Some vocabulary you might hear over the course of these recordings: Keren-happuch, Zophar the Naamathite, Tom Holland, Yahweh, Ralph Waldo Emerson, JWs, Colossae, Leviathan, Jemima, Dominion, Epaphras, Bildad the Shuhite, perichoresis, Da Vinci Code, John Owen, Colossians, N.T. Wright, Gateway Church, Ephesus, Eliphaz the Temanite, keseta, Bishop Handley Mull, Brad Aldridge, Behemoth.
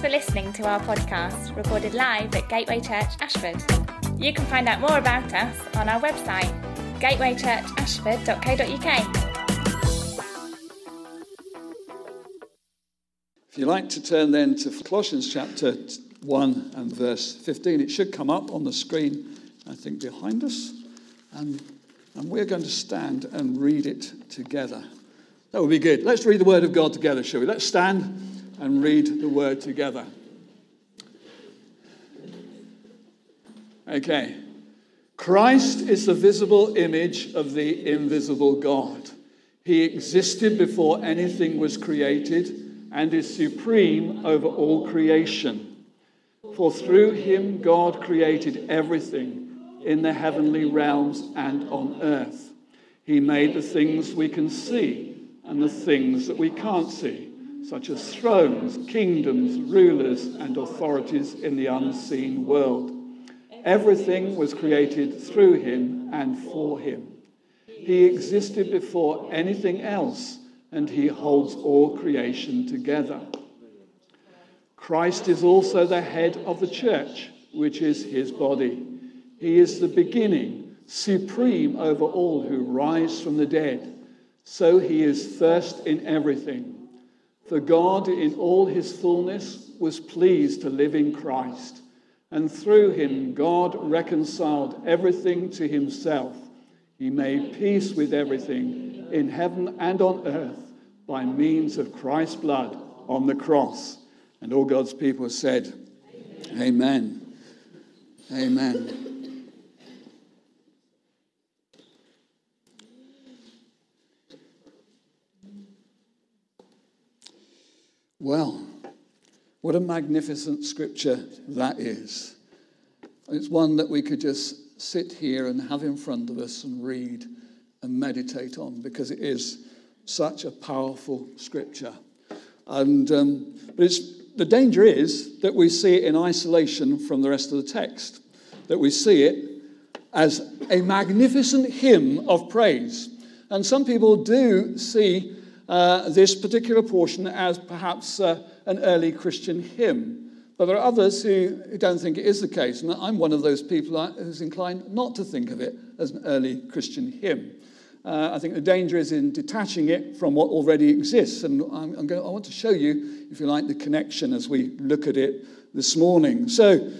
Thanks for listening to our podcast, recorded live at Gateway Church Ashford. You can find out more about us on our website, gatewaychurchashford.co.uk. If you like to turn then to Colossians chapter 1 and verse 15, it should come up on the screen, I think, behind us. And we're going to stand and read it together. That would be good. Let's read the Word of God together, shall we? Let's stand and read the Word together. Okay. Christ is the visible image of the invisible God. He existed before anything was created and is supreme over all creation. For through him God created everything in the heavenly realms and on earth. He made the things we can see and the things that we can't see, such as thrones, kingdoms, rulers, and authorities in the unseen world. Everything was created through him and for him. He existed before anything else, and he holds all creation together. Christ is also the head of the church, which is his body. He is the beginning, supreme over all who rise from the dead. So he is first in everything. For God, in all his fullness, was pleased to live in Christ. And through him, God reconciled everything to himself. He made peace with everything in heaven and on earth by means of Christ's blood on the cross. And all God's people said, Amen. Amen. Amen. Well, what a magnificent scripture that is. It's one that we could just sit here and have in front of us and read and meditate on, because it is such a powerful scripture. And the danger is that we see it in isolation from the rest of the text, that we see it as a magnificent hymn of praise. And some people do see this particular portion as perhaps an early Christian hymn. But there are others who don't think it is the case. And I'm one of those people who's inclined not to think of it as an early Christian hymn. I think the danger is in detaching it from what already exists. And I want to show you, if you like, the connection as we look at it this morning. So,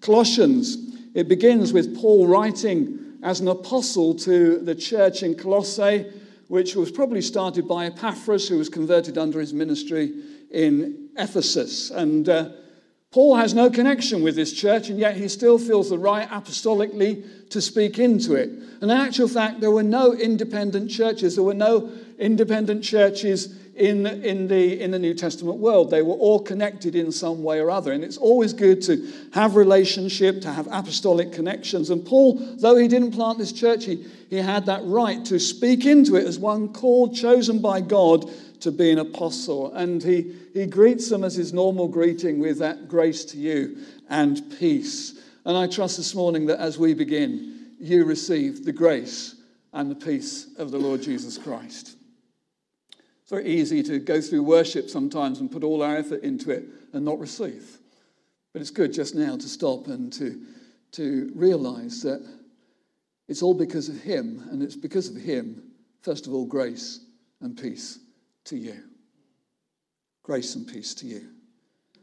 Colossians, it begins with Paul writing as an apostle to the church in Colossae, which was probably started by Epaphras, who was converted under his ministry in Ephesus. And Paul has no connection with this church, and yet he still feels the right apostolically to speak into it. And in actual fact, there were no independent churches. There were no independent churches in the New Testament world. They were all connected in some way or other. And it's always good to have relationship, to have apostolic connections. And Paul, though he didn't plant this church, he had that right to speak into it as one called, chosen by God to be an apostle. And he greets them as his normal greeting with that grace to you and peace. And I trust this morning that as we begin, you receive the grace and the peace of the Lord Jesus Christ. It's very easy to go through worship sometimes and put all our effort into it and not receive. But it's good just now to stop and to realise that it's all because of him, and it's because of him, first of all, grace and peace to you. Grace and peace to you.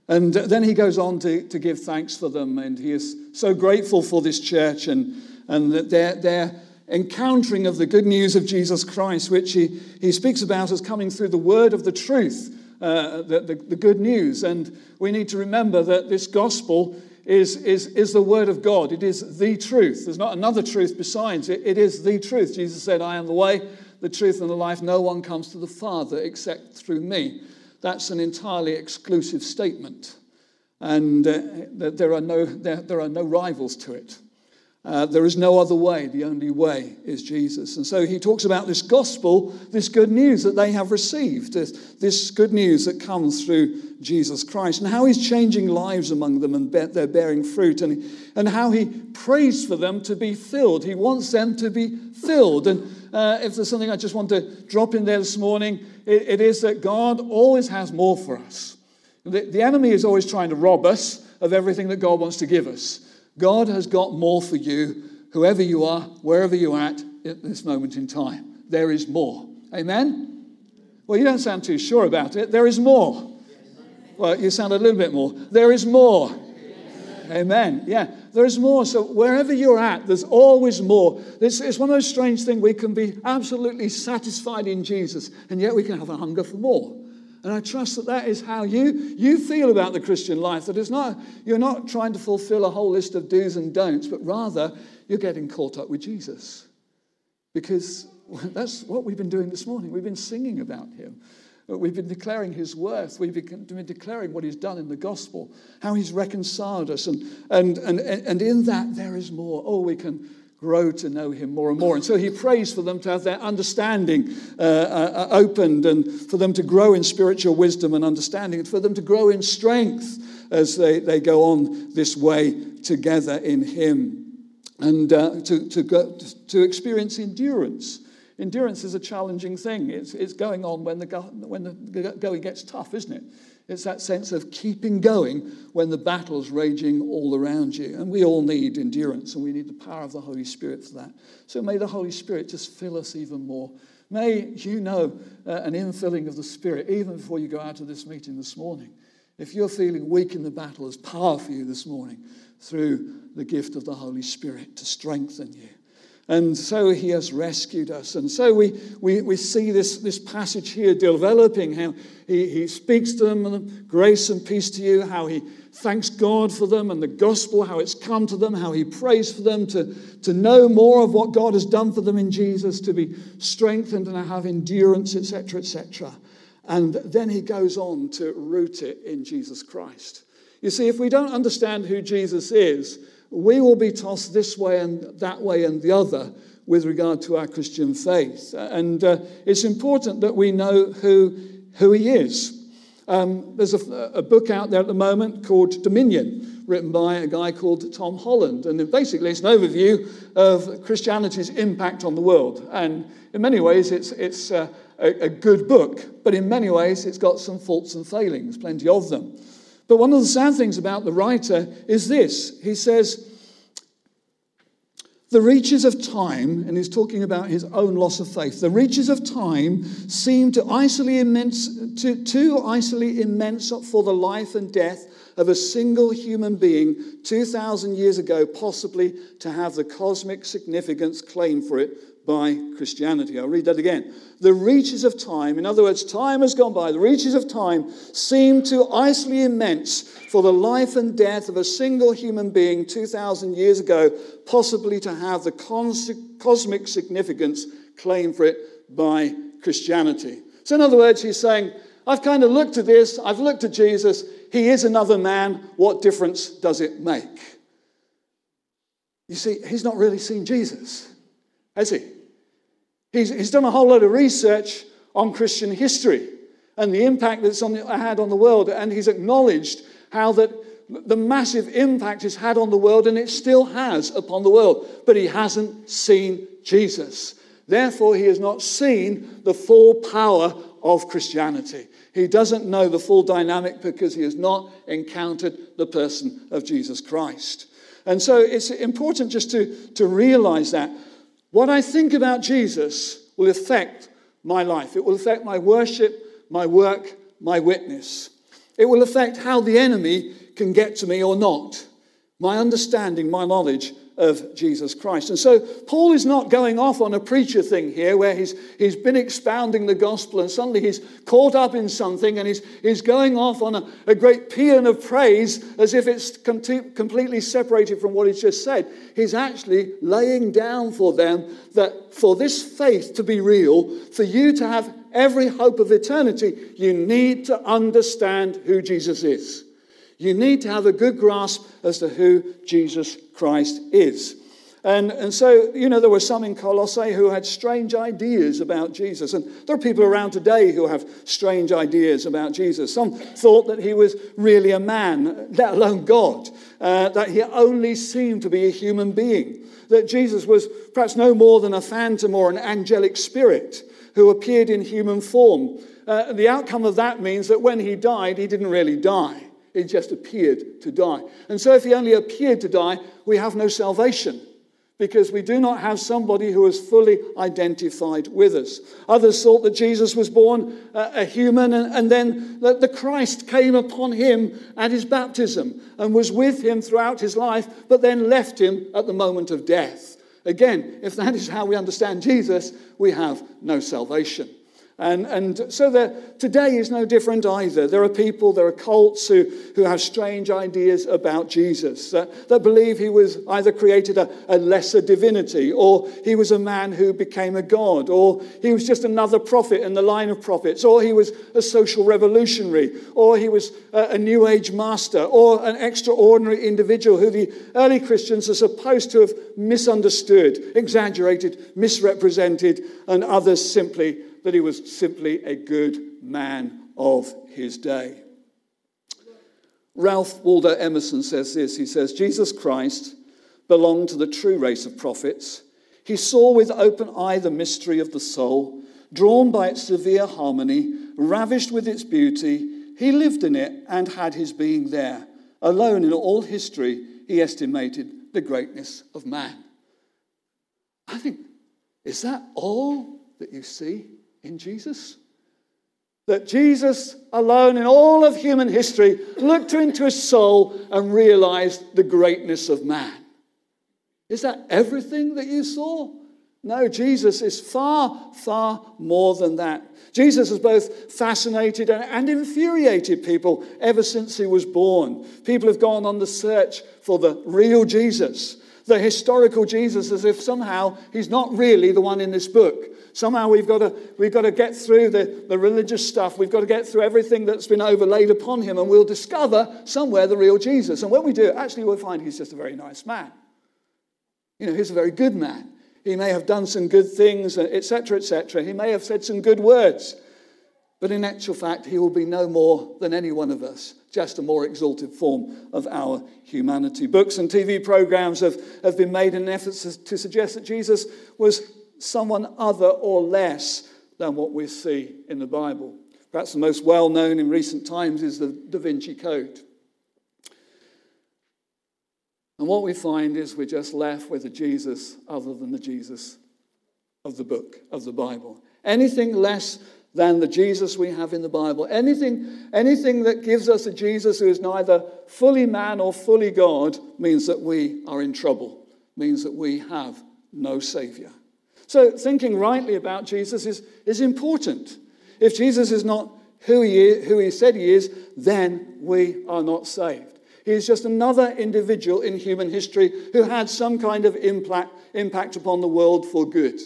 And then he goes on to give thanks for them, and he is so grateful for this church and that they're encountering of the good news of Jesus Christ, which he speaks about as coming through the word of the truth, the good news. And we need to remember that this gospel is the word of God. It is the truth. There's not another truth besides it. It is the truth. Jesus said, I am the way, the truth, and the life. No one comes to the Father except through me. That's an entirely exclusive statement. And there are no rivals to it. There is no other way. The only way is Jesus. And so he talks about this gospel, this good news that they have received, this good news that comes through Jesus Christ, and how he's changing lives among them and they're bearing fruit, and how he prays for them to be filled. He wants them to be filled. And if there's something I just want to drop in there this morning, it is that God always has more for us. The enemy is always trying to rob us of everything that God wants to give us. God has got more for you, whoever you are, wherever you're at this moment in time. There is more. Amen? Well, you don't sound too sure about it. There is more. Well, you sound a little bit more. There is more. Amen. Yeah, there is more. So wherever you're at, there's always more. It's one of those strange things. We can be absolutely satisfied in Jesus, and yet we can have a hunger for more. And I trust that that is how you feel about the Christian life, that it's not, you're not trying to fulfill a whole list of do's and don'ts, but rather you're getting caught up with Jesus. Because that's what we've been doing this morning. We've been singing about him. We've been declaring his worth. We've been declaring what he's done in the gospel, how he's reconciled us. And in that, there is more. Oh, we can grow to know him more and more. And so he prays for them to have their understanding opened, and for them to grow in spiritual wisdom and understanding, and for them to grow in strength as they go on this way together in him. And to experience endurance. Endurance is a challenging thing. It's going on when the going gets tough, isn't it? It's that sense of keeping going when the battle's raging all around you. And we all need endurance, and we need the power of the Holy Spirit for that. So may the Holy Spirit just fill us even more. May you know an infilling of the Spirit even before you go out of this meeting this morning. If you're feeling weak in the battle, there's power for you this morning through the gift of the Holy Spirit to strengthen you. And so he has rescued us. And so we see this passage here developing, how he speaks to them, grace and peace to you, how he thanks God for them and the gospel, how it's come to them, how he prays for them to know more of what God has done for them in Jesus, to be strengthened and to have endurance, etc., etc. And then he goes on to root it in Jesus Christ. You see, if we don't understand who Jesus is, we will be tossed this way and that way and the other with regard to our Christian faith. And it's important that we know who he is. There's a book out there at the moment called Dominion, written by a guy called Tom Holland. And basically, it's an overview of Christianity's impact on the world. And in many ways, it's a good book. But in many ways, it's got some faults and failings, plenty of them. But one of the sad things about the writer is this. He says, the reaches of time, and he's talking about his own loss of faith, the reaches of time seem too immensely immense for the life and death of a single human being 2,000 years ago, possibly to have the cosmic significance claimed for it by Christianity. I'll read that again. The reaches of time, in other words, time has gone by, the reaches of time seem too immensely immense for the life and death of a single human being 2,000 years ago, possibly to have the cosmic significance claimed for it by Christianity. So in other words, he's saying, I've kind of looked at this, I've looked at Jesus, he is another man, what difference does it make? You see, he's not really seen Jesus, has he? He's done a whole lot of research on Christian history and the impact that's had on the world, and he's acknowledged how that the massive impact it's had on the world, and it still has upon the world, but he hasn't seen Jesus. Therefore, he has not seen the full power of Christianity. He doesn't know the full dynamic because he has not encountered the person of Jesus Christ. And so it's important just to realize that. What I think about Jesus will affect my life. It will affect my worship, my work, my witness. It will affect how the enemy can get to me or not. My understanding, my knowledge of Jesus Christ. And so Paul is not going off on a preacher thing here where he's been expounding the gospel and suddenly he's caught up in something and he's going off on a great paean of praise as if it's completely separated from what he's just said. He's actually laying down for them that for this faith to be real, for you to have every hope of eternity, you need to understand who Jesus is. You need to have a good grasp as to who Jesus Christ is. And so, you know, there were some in Colossae who had strange ideas about Jesus. And there are people around today who have strange ideas about Jesus. Some thought that he was really a man, let alone God. That he only seemed to be a human being. That Jesus was perhaps no more than a phantom or an angelic spirit who appeared in human form. the outcome of that means that when he died, he didn't really die. He just appeared to die. And so if he only appeared to die, we have no salvation, because we do not have somebody who is fully identified with us. Others thought that Jesus was born a human, and then that the Christ came upon him at his baptism and was with him throughout his life, but then left him at the moment of death. Again, if that is how we understand Jesus, we have no salvation. And so today is no different either. There are people, there are cults who have strange ideas about Jesus, that believe he was either created a lesser divinity, or he was a man who became a god, or he was just another prophet in the line of prophets, or he was a social revolutionary, or he was a New Age master, or an extraordinary individual who the early Christians are supposed to have misunderstood, exaggerated, misrepresented, and others simply that he was simply a good man of his day. Ralph Waldo Emerson says this. He says, Jesus Christ belonged to the true race of prophets. He saw with open eye the mystery of the soul, drawn by its severe harmony, ravished with its beauty. He lived in it and had his being there. Alone in all history, he estimated the greatness of man. I think, is that all that you see in Jesus? That Jesus alone in all of human history looked into his soul and realized the greatness of man. Is that everything that you saw? No, Jesus is far, far more than that. Jesus has both fascinated and infuriated people ever since he was born. People have gone on the search for the real Jesus, the historical Jesus, as if somehow he's not really the one in this book. Somehow we've got to get through the religious stuff. We've got to get through everything that's been overlaid upon him, and we'll discover somewhere the real Jesus. And when we do, actually we'll find he's just a very nice man. You know, he's a very good man. He may have done some good things, etc., etc. He may have said some good words. But in actual fact, he will be no more than any one of us, just a more exalted form of our humanity. Books and TV programs have been made in an effort to suggest that Jesus was someone other or less than what we see in the Bible. Perhaps the most well-known in recent times is the Da Vinci Code. And what we find is we're just left with a Jesus other than the Jesus of the book, of the Bible. Anything less than the Jesus we have in the Bible. Anything that gives us a Jesus who is neither fully man or fully God means that we are in trouble, means that we have no Saviour. So thinking rightly about Jesus is important. If Jesus is not who he said he is, then we are not saved. He is just another individual in human history who had some kind of impact upon the world for good.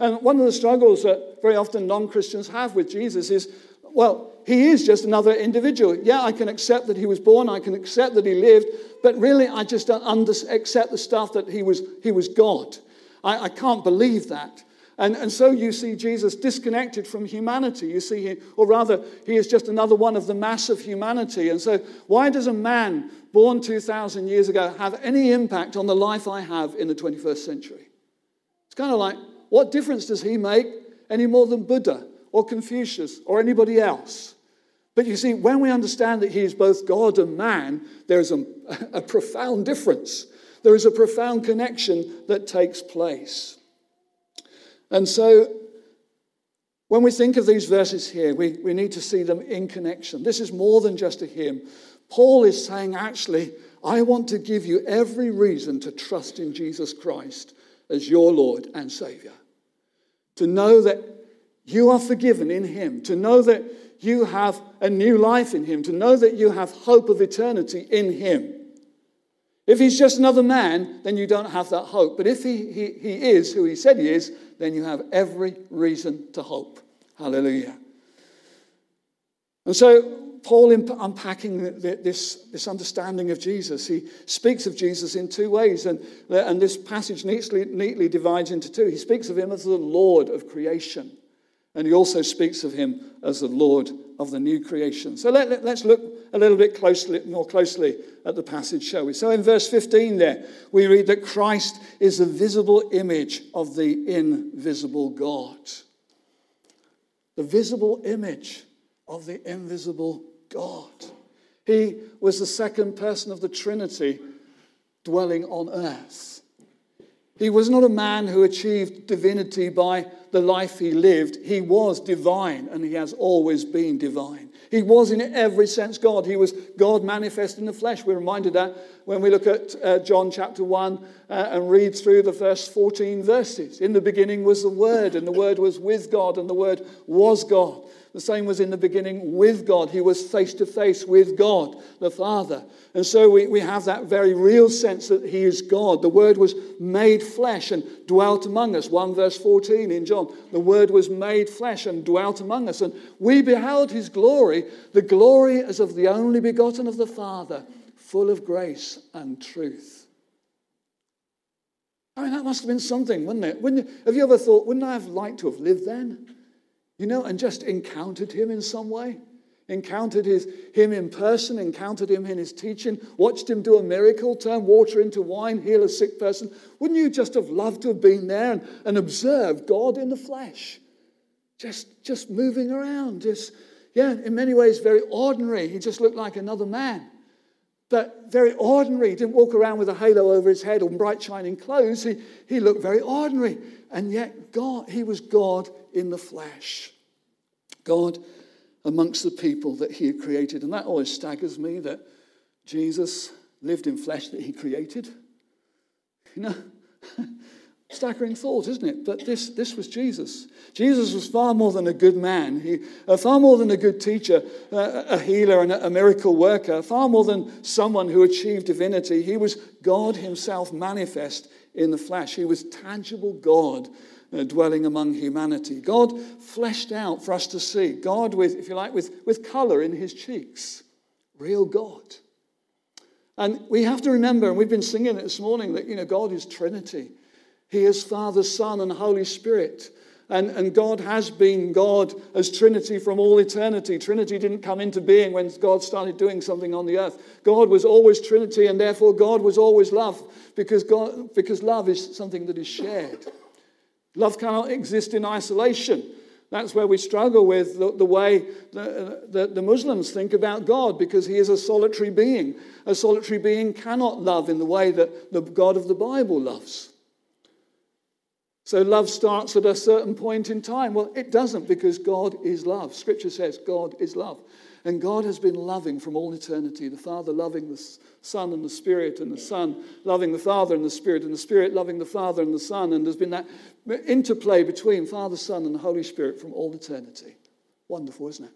And one of the struggles that very often non-Christians have with Jesus is, well, he is just another individual. Yeah, I can accept that he was born, I can accept that he lived, but really I just don't accept the stuff that he was God. I can't believe that. And so you see Jesus disconnected from humanity. You see him, or rather, he is just another one of the mass of humanity. And so why does a man born 2,000 years ago have any impact on the life I have in the 21st century? It's kind of like, what difference does he make any more than Buddha or Confucius or anybody else? But you see, when we understand that he is both God and man, there is a profound difference. There is a profound connection that takes place. And so, when we think of these verses here, we need to see them in connection. This is more than just a hymn. Paul is saying, actually, I want to give you every reason to trust in Jesus Christ as your Lord and Saviour. To know that you are forgiven in him. To know that you have a new life in him. To know that you have hope of eternity in him. If he's just another man, then you don't have that hope. But if he is who he said he is, then you have every reason to hope. Hallelujah. And so Paul, in unpacking this understanding of Jesus, he speaks of Jesus in two ways. And this passage neatly divides into two. He speaks of him as the Lord of creation. And he also speaks of him as the Lord of the new creation. So let's look a little bit more closely at the passage, shall we? So in verse 15 there, we read that Christ is the visible image of the invisible God. the visible image of the invisible God. He was the second person of the Trinity dwelling on earth. He was not a man who achieved divinity by the life he lived. He was divine, and he has always been divine. He was in every sense God. He was God manifest in the flesh. We're reminded that when we look at John chapter 1 and read through the first 14 verses. In the beginning was the Word, and the Word was with God, and the Word was God. The same was in the beginning with God. He was face to face with God, the Father. And so we have that very real sense that he is God. The Word was made flesh and dwelt among us. 1 verse 14 in John. The Word was made flesh and dwelt among us. And we beheld his glory, the glory as of the only begotten of the Father, full of grace and truth. I mean, that must have been something, wouldn't it? Have you ever thought, wouldn't I have liked to have lived then? You know, and just encountered him in some way. Encountered him in person, encountered him in his teaching, watched him do a miracle, turn water into wine, heal a sick person. Wouldn't you just have loved to have been there and observed God in the flesh? Just moving around. In many ways, very ordinary. He just looked like another man. But very ordinary. He didn't walk around with a halo over his head or bright shining clothes. He looked very ordinary. And yet he was God in the flesh. God amongst the people that he had created. And that always staggers me that Jesus lived in flesh that he created. You know, staggering thought, isn't it? But this was Jesus. Jesus was far more than a good man. Far more than a good teacher, a healer and a miracle worker. Far more than someone who achieved divinity. He was God himself manifest in the flesh. He was tangible God dwelling among humanity. God fleshed out for us to see. God with, if you like, with colour in his cheeks. Real God. And we have to remember, and we've been singing it this morning, that, you know, God is Trinity. He is Father, Son, and Holy Spirit. And God has been God as Trinity from all eternity. Trinity didn't come into being when God started doing something on the earth. God was always Trinity, and therefore God was always love, because love is something that is shared. Love cannot exist in isolation. That's where we struggle with the way the Muslims think about God, because he is a solitary being. A solitary being cannot love in the way that the God of the Bible loves. So love starts at a certain point in time. Well, it doesn't, because God is love. Scripture says God is love. And God has been loving from all eternity. The Father loving the Son and the Spirit, and the Son loving the Father and the Spirit loving the Father and the Son. And there's been that interplay between Father, Son, and the Holy Spirit from all eternity. Wonderful, isn't it?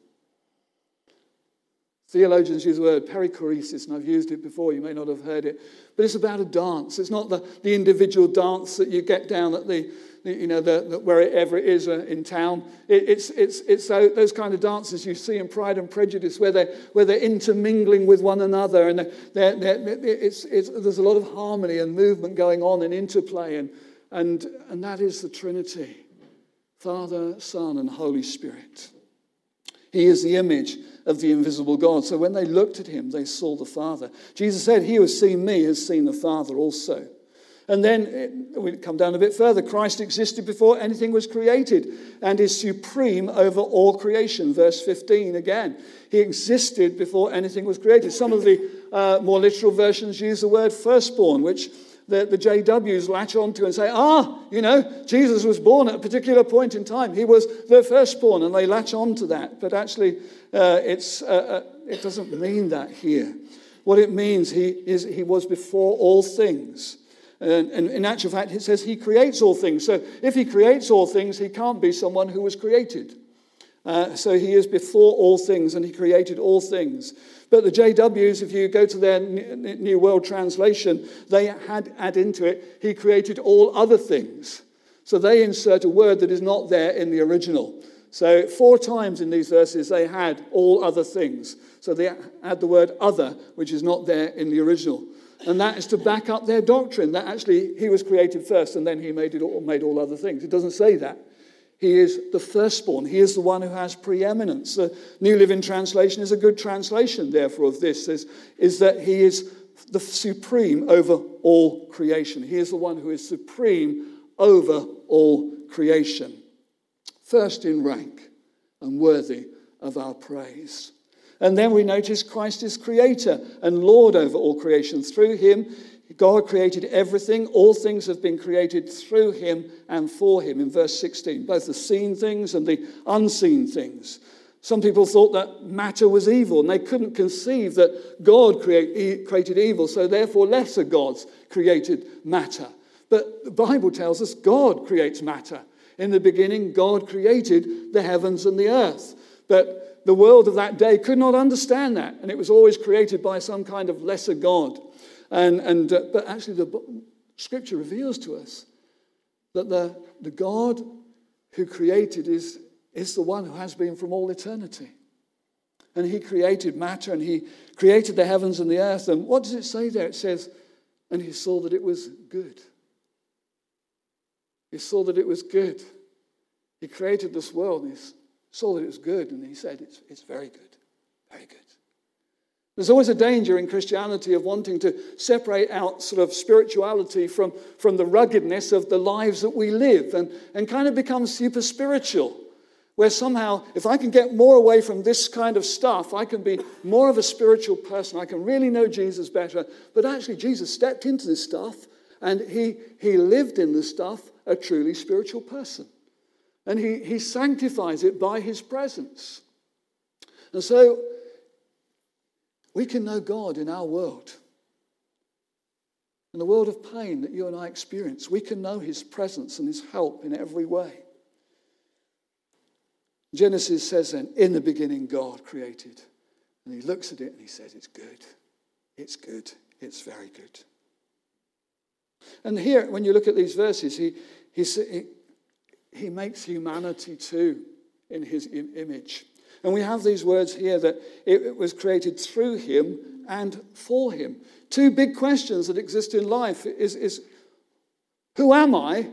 Theologians use the word perichoresis, and I've used it before. You may not have heard it. But it's about a dance. It's not the individual dance that you get down at wherever it is in town. It's those kind of dances you see in Pride and Prejudice, where they're intermingling with one another, and there's a lot of harmony and movement going on and interplay, and that is the Trinity, Father, Son, and Holy Spirit. He is the image of the invisible God. So when they looked at him, they saw the Father. Jesus said, "He who has seen me has seen the Father also." And then we come down a bit further. Christ existed before anything was created and is supreme over all creation. Verse 15 again. He existed before anything was created. Some of the more literal versions use the word firstborn, which the JWs latch onto and say, Jesus was born at a particular point in time. He was the firstborn, and they latch onto that. But actually, it doesn't mean that here. What it means, he was before all things. And in actual fact, it says he creates all things. So if he creates all things, he can't be someone who was created. So he is before all things, and he created all things. But the JWs, if you go to their New World Translation, they add into it, he created all other things. So they insert a word that is not there in the original. So 4 times in these verses, they had all other things. So they add the word other, which is not there in the original. And that is to back up their doctrine that actually he was created first, and then he made all other things. It doesn't say that. He is the firstborn. He is the one who has preeminence. The New Living Translation is a good translation, therefore, of this. Is that he is the supreme over all creation. He is the one who is supreme over all creation. First in rank and worthy of our praise. And then we notice Christ is creator and Lord over all creation. Through him, God created everything. All things have been created through him and for him. In verse 16, both the seen things and the unseen things. Some people thought that matter was evil, and they couldn't conceive that God created evil, so therefore lesser gods created matter. But the Bible tells us God creates matter. In the beginning, God created the heavens and the earth. But the world of that day could not understand that, and it was always created by some kind of lesser god. But actually, the Scripture reveals to us that the God who created is the one who has been from all eternity. And he created matter, and he created the heavens and the earth. And what does it say there? It says, and he saw that it was good. He saw that it was good. He created this world, and he saw that it was good, and he said, it's very good, very good. There's always a danger in Christianity of wanting to separate out sort of spirituality from the ruggedness of the lives that we live, and kind of become super spiritual, where somehow, if I can get more away from this kind of stuff, I can be more of a spiritual person, I can really know Jesus better. But actually, Jesus stepped into this stuff, and he lived in this stuff a truly spiritual person. And he sanctifies it by his presence. And so, we can know God in our world. In the world of pain that you and I experience, we can know his presence and his help in every way. Genesis says then, in the beginning God created. And he looks at it and he says, it's good. It's good. It's very good. And here, when you look at these verses, he makes humanity too in his image. And we have these words here that it was created through him and for him. Two big questions that exist in life is who am I?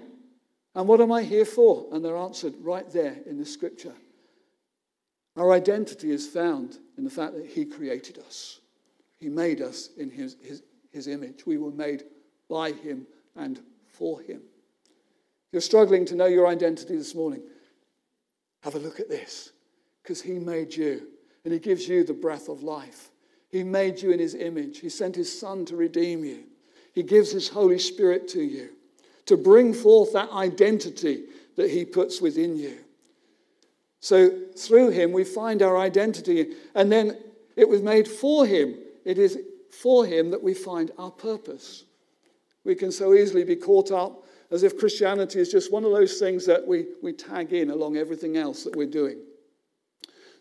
And what am I here for? And they're answered right there in the scripture. Our identity is found in the fact that he created us. He made us in his image. We were made by him and for him. If you're struggling to know your identity this morning, have a look at this. Because he made you. And he gives you the breath of life. He made you in his image. He sent his son to redeem you. He gives his Holy Spirit to you, to bring forth that identity that he puts within you. So through him we find our identity, and then it was made for him. It is for him that we find our purpose. We can so easily be caught up as if Christianity is just one of those things that we tag in along everything else that we're doing.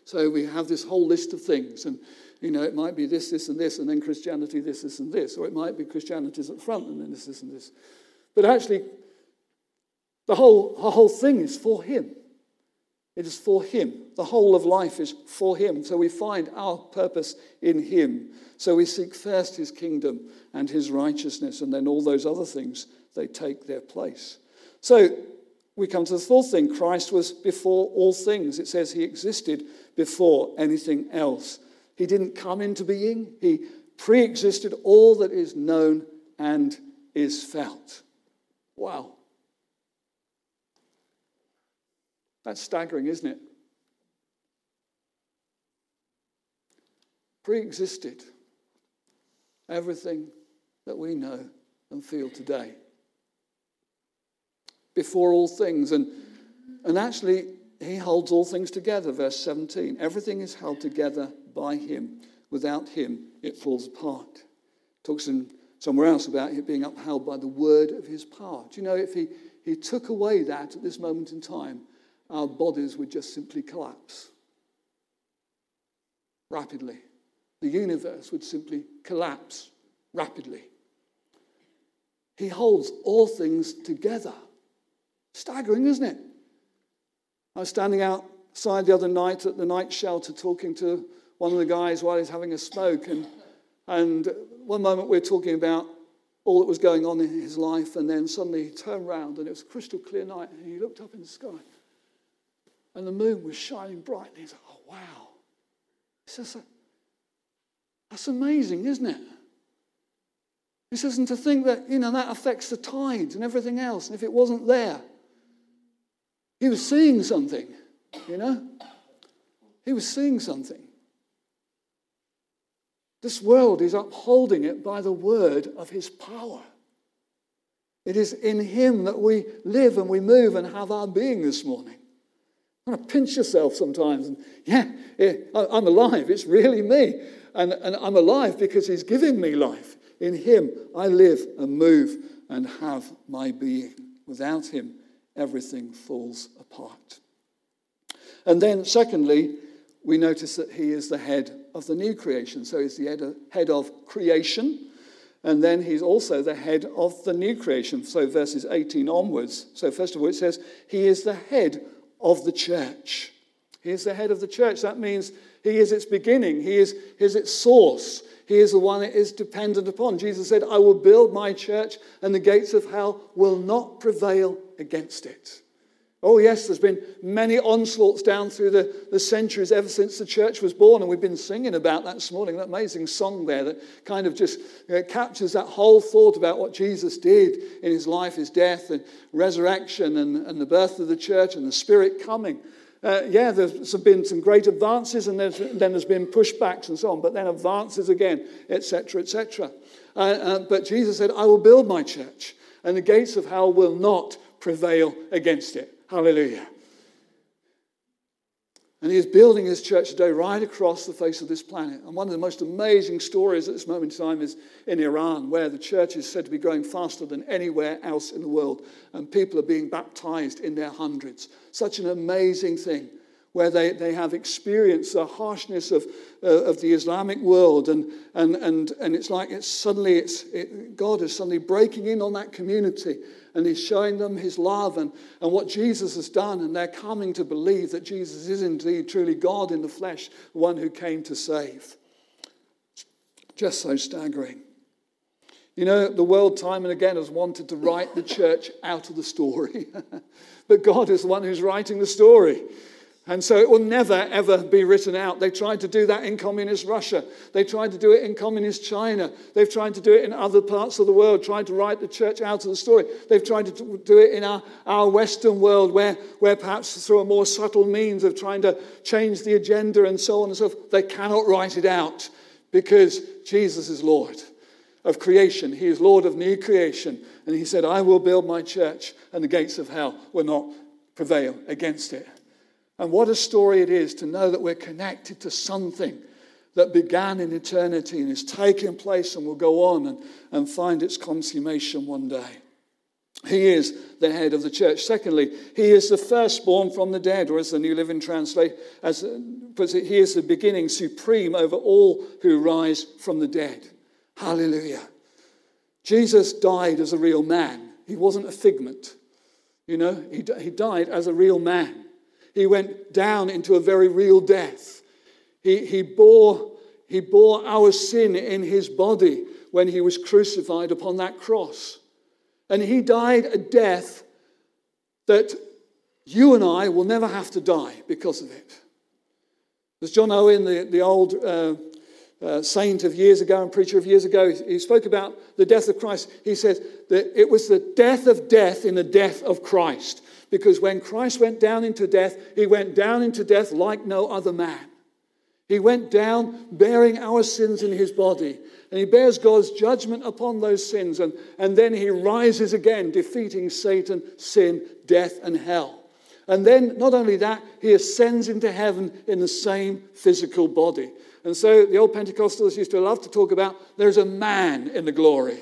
So we have this whole list of things, and it might be this, this, and this, and then Christianity, this, this, and this, or it might be Christianity's at the front, and then this, this, and this. But actually, the whole thing is for him. It is for him. The whole of life is for him. So we find our purpose in him. So we seek first his kingdom and his righteousness, and then all those other things, they take their place. So we come to the fourth thing. Christ was before all things. It says he existed before anything else. He didn't come into being. He pre-existed all that is known and is felt. Wow. That's staggering, isn't it? Pre-existed everything that we know and feel today. Before all things. And actually, he holds all things together, verse 17. Everything is held together by him. Without him, it falls apart. Talks in somewhere else about it being upheld by the word of his power. Do you know, if he took away that at this moment in time, our bodies would just simply collapse rapidly. The universe would simply collapse rapidly. He holds all things together. Staggering, isn't it? I was standing outside the other night at the night shelter talking to one of the guys while he's having a smoke. And one moment we're talking about all that was going on in his life, and then suddenly he turned round and it was a crystal clear night, and he looked up in the sky and the moon was shining brightly. He's like, oh, wow. He says, that's amazing, isn't it? He says, and to think that, that affects the tides and everything else, and if it wasn't there, he was seeing something. He was seeing something. This world is upholding it by the word of his power. It is in him that we live and we move and have our being this morning. You want to pinch yourself sometimes. And I'm alive. It's really me. And I'm alive because he's giving me life. In him, I live and move and have my being. Without him, everything falls apart. And then, secondly, we notice that he is the head of the new creation. So he's the head of creation. And then he's also the head of the new creation. So verses 18 onwards. So first of all, it says, he is the head of the church. He is the head of the church. That means he is its beginning. He is its source. He is the one it is dependent upon. Jesus said, I will build my church and the gates of hell will not prevail against it. Oh yes, there's been many onslaughts down through the centuries ever since the church was born, and we've been singing about that this morning, that amazing song there that kind of just captures that whole thought about what Jesus did in his life, his death and resurrection and the birth of the church and the Spirit coming. There's been some great advances, and then there's been pushbacks and so on, but then advances again, etc., etc. But Jesus said, I will build my church, and the gates of hell will not prevail against it. Hallelujah. And he is building his church today right across the face of this planet. And one of the most amazing stories at this moment in time is in Iran, where the church is said to be growing faster than anywhere else in the world. And people are being baptized in their hundreds. Such an amazing thing, where they have experienced the harshness of the Islamic world, and it's like God is suddenly breaking in on that community, and he's showing them his love and what Jesus has done, and they're coming to believe that Jesus is indeed truly God in the flesh, the one who came to save. Just so staggering. You know, the world time and again has wanted to write the church out of the story, but God is the one who's writing the story. And so it will never, ever be written out. They tried to do that in communist Russia. They tried to do it in communist China. They've tried to do it in other parts of the world, tried to write the church out of the story. They've tried to do it in our Western world, where perhaps through a more subtle means of trying to change the agenda and so on and so forth, they cannot write it out because Jesus is Lord of creation. He is Lord of new creation. And he said, I will build my church and the gates of hell will not prevail against it. And what a story it is to know that we're connected to something that began in eternity and is taking place and will go on and find its consummation one day. He is the head of the church. Secondly, he is the firstborn from the dead, or as the New Living Translation puts it, he is the beginning, supreme over all who rise from the dead. Hallelujah. Jesus died as a real man. He wasn't a figment. You know, he died as a real man. He went down into a very real death. He bore our sin in his body when he was crucified upon that cross. And he died a death that you and I will never have to die because of it. As John Owen, the old saint of years ago and preacher of years ago, he spoke about the death of Christ. He says that it was the death of death in the death of Christ. Because when Christ went down into death, he went down into death like no other man. He went down bearing our sins in his body. And he bears God's judgment upon those sins. And then he rises again, defeating Satan, sin, death, and hell. And then, not only that, he ascends into heaven in the same physical body. And so the old Pentecostals used to love to talk about, there's a man in the glory.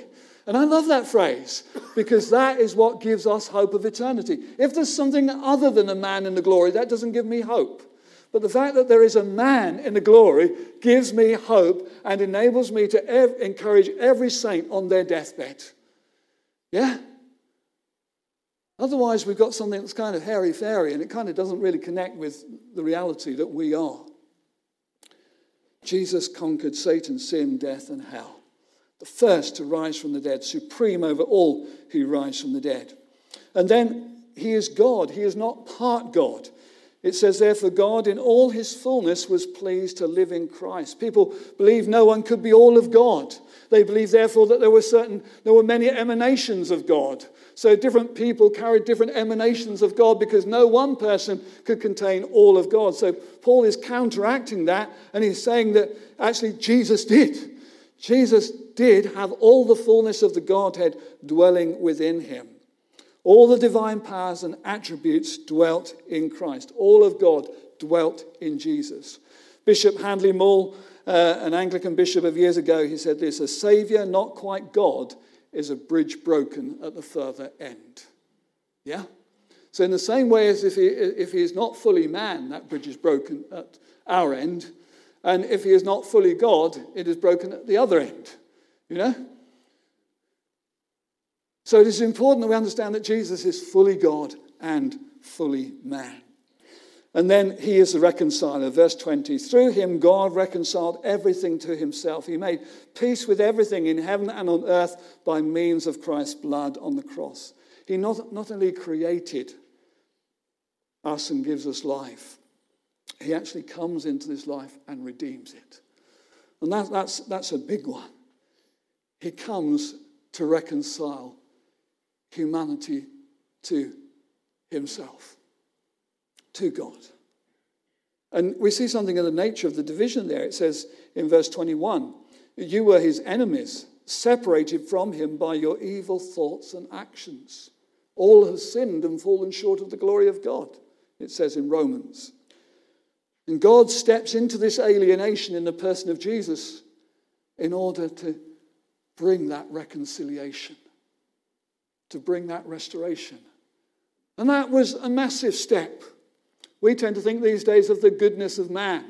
And I love that phrase, because that is what gives us hope of eternity. If there's something other than a man in the glory, that doesn't give me hope. But the fact that there is a man in the glory gives me hope and enables me to encourage every saint on their deathbed. Yeah? Otherwise, we've got something that's kind of hairy-fairy, and it kind of doesn't really connect with the reality that we are. Jesus conquered Satan, sin, death, and hell. The first to rise from the dead, supreme over all who rise from the dead. And then he is God. He is not part God. It says, therefore, God in all his fullness was pleased to live in Christ. People believe no one could be all of God. They believe, therefore, that there were many emanations of God. So different people carried different emanations of God because no one person could contain all of God. So Paul is counteracting that, and he's saying that actually Jesus did. Jesus did have all the fullness of the Godhead dwelling within him. All the divine powers and attributes dwelt in Christ. All of God dwelt in Jesus. Bishop Handley Mull, an Anglican bishop of years ago, he said this: a saviour not quite God is a bridge broken at the further end. Yeah? So in the same way as if he is not fully man, that bridge is broken at our end. And if he is not fully God, it is broken at the other end. You know? So it is important that we understand that Jesus is fully God and fully man. And then he is the reconciler. Verse 20, through him God reconciled everything to himself. He made peace with everything in heaven and on earth by means of Christ's blood on the cross. He not only created us and gives us life, he actually comes into this life and redeems it. And that's a big one. He comes to reconcile humanity to himself, to God. And we see something of the nature of the division there. It says in verse 21, you were his enemies, separated from him by your evil thoughts and actions. All have sinned and fallen short of the glory of God, it says in Romans. And God steps into this alienation in the person of Jesus in order to bring that reconciliation, to bring that restoration. And that was a massive step. We tend to think these days of the goodness of man,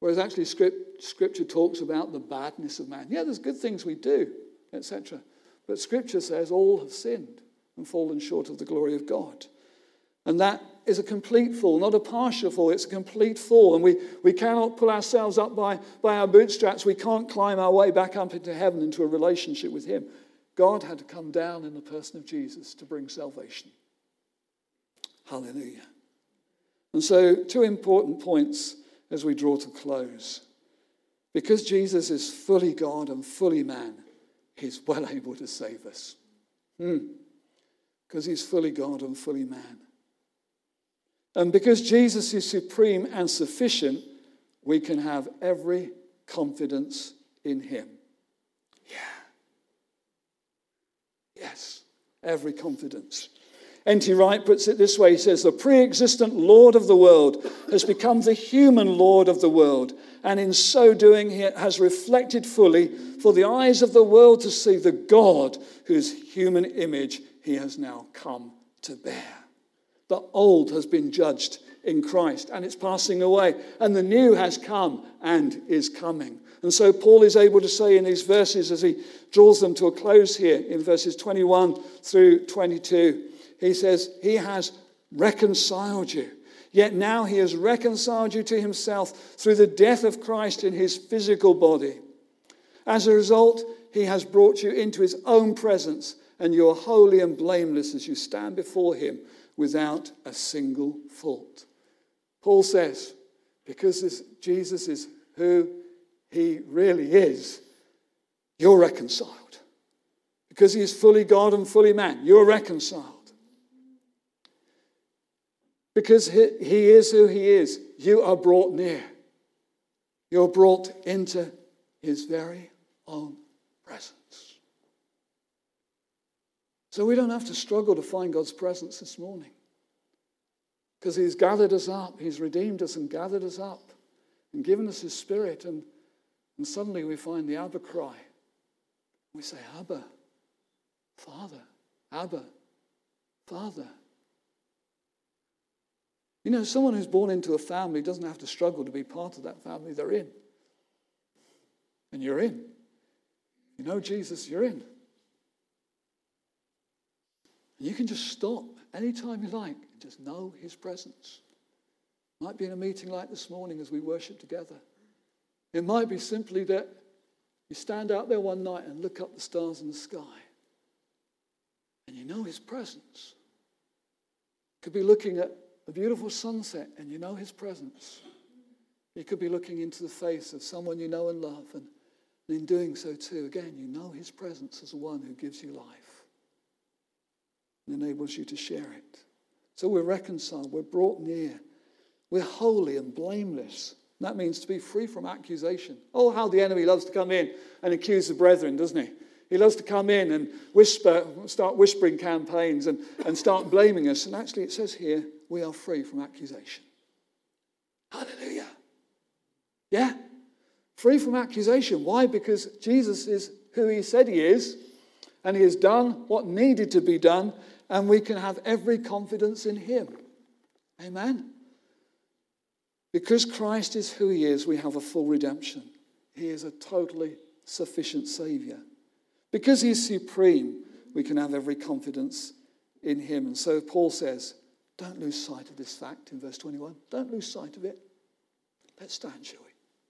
whereas actually Scripture talks about the badness of man. Yeah, there's good things we do, etc. But Scripture says all have sinned and fallen short of the glory of God. And that is a complete fall, not a partial fall. It's a complete fall. And we cannot pull ourselves up by our bootstraps. We can't climb our way back up into heaven, into a relationship with him. God had to come down in the person of Jesus to bring salvation. Hallelujah. And so, two important points as we draw to close. Because Jesus is fully God and fully man, he's well able to save us. Because he's fully God and fully man. And because Jesus is supreme and sufficient, we can have every confidence in him. Yeah. Yes, every confidence. N.T. Wright puts it this way. He says, the pre-existent Lord of the world has become the human Lord of the world. And in so doing, he has reflected fully for the eyes of the world to see the God whose human image he has now come to bear. The old has been judged in Christ and it's passing away, and the new has come and is coming. And so Paul is able to say in these verses, as he draws them to a close here in verses 21 through 22, he says, he has reconciled you. Yet now he has reconciled you to himself through the death of Christ in his physical body. As a result, he has brought you into his own presence, and you are holy and blameless as you stand before him, without a single fault. Paul says, because Jesus is who he really is, you're reconciled. Because he is fully God and fully man, you're reconciled. Because he is who he is, you are brought near. You're brought into his very own presence. So we don't have to struggle to find God's presence this morning, because he's gathered us up. He's redeemed us and gathered us up and given us his spirit. And suddenly we find the Abba cry. We say, Abba, Father, Abba, Father. You know, someone who's born into a family doesn't have to struggle to be part of that family. They're in. And you're in. You know Jesus, you're in. You can just stop anytime you like and just know his presence. Might be in a meeting like this morning as we worship together. It might be simply that you stand out there one night and look up the stars in the sky and you know his presence. Could be looking at the beautiful sunset and you know his presence. You could be looking into the face of someone you know and love, and in doing so too, again, you know his presence as the one who gives you life and enables you to share it. So we're reconciled, we're brought near, we're holy and blameless. That means to be free from accusation. Oh, how the enemy loves to come in and accuse the brethren, doesn't he? He loves to come in and start whispering campaigns and start blaming us. And actually it says here, we are free from accusation. Hallelujah. Yeah? Free from accusation. Why? Because Jesus is who he said he is, and he has done what needed to be done, and we can have every confidence in him. Amen? Because Christ is who he is, we have a full redemption. He is a totally sufficient Saviour. Because he is supreme, we can have every confidence in him. And so Paul says, don't lose sight of this fact in verse 21. Don't lose sight of it. Let's stand, shall we?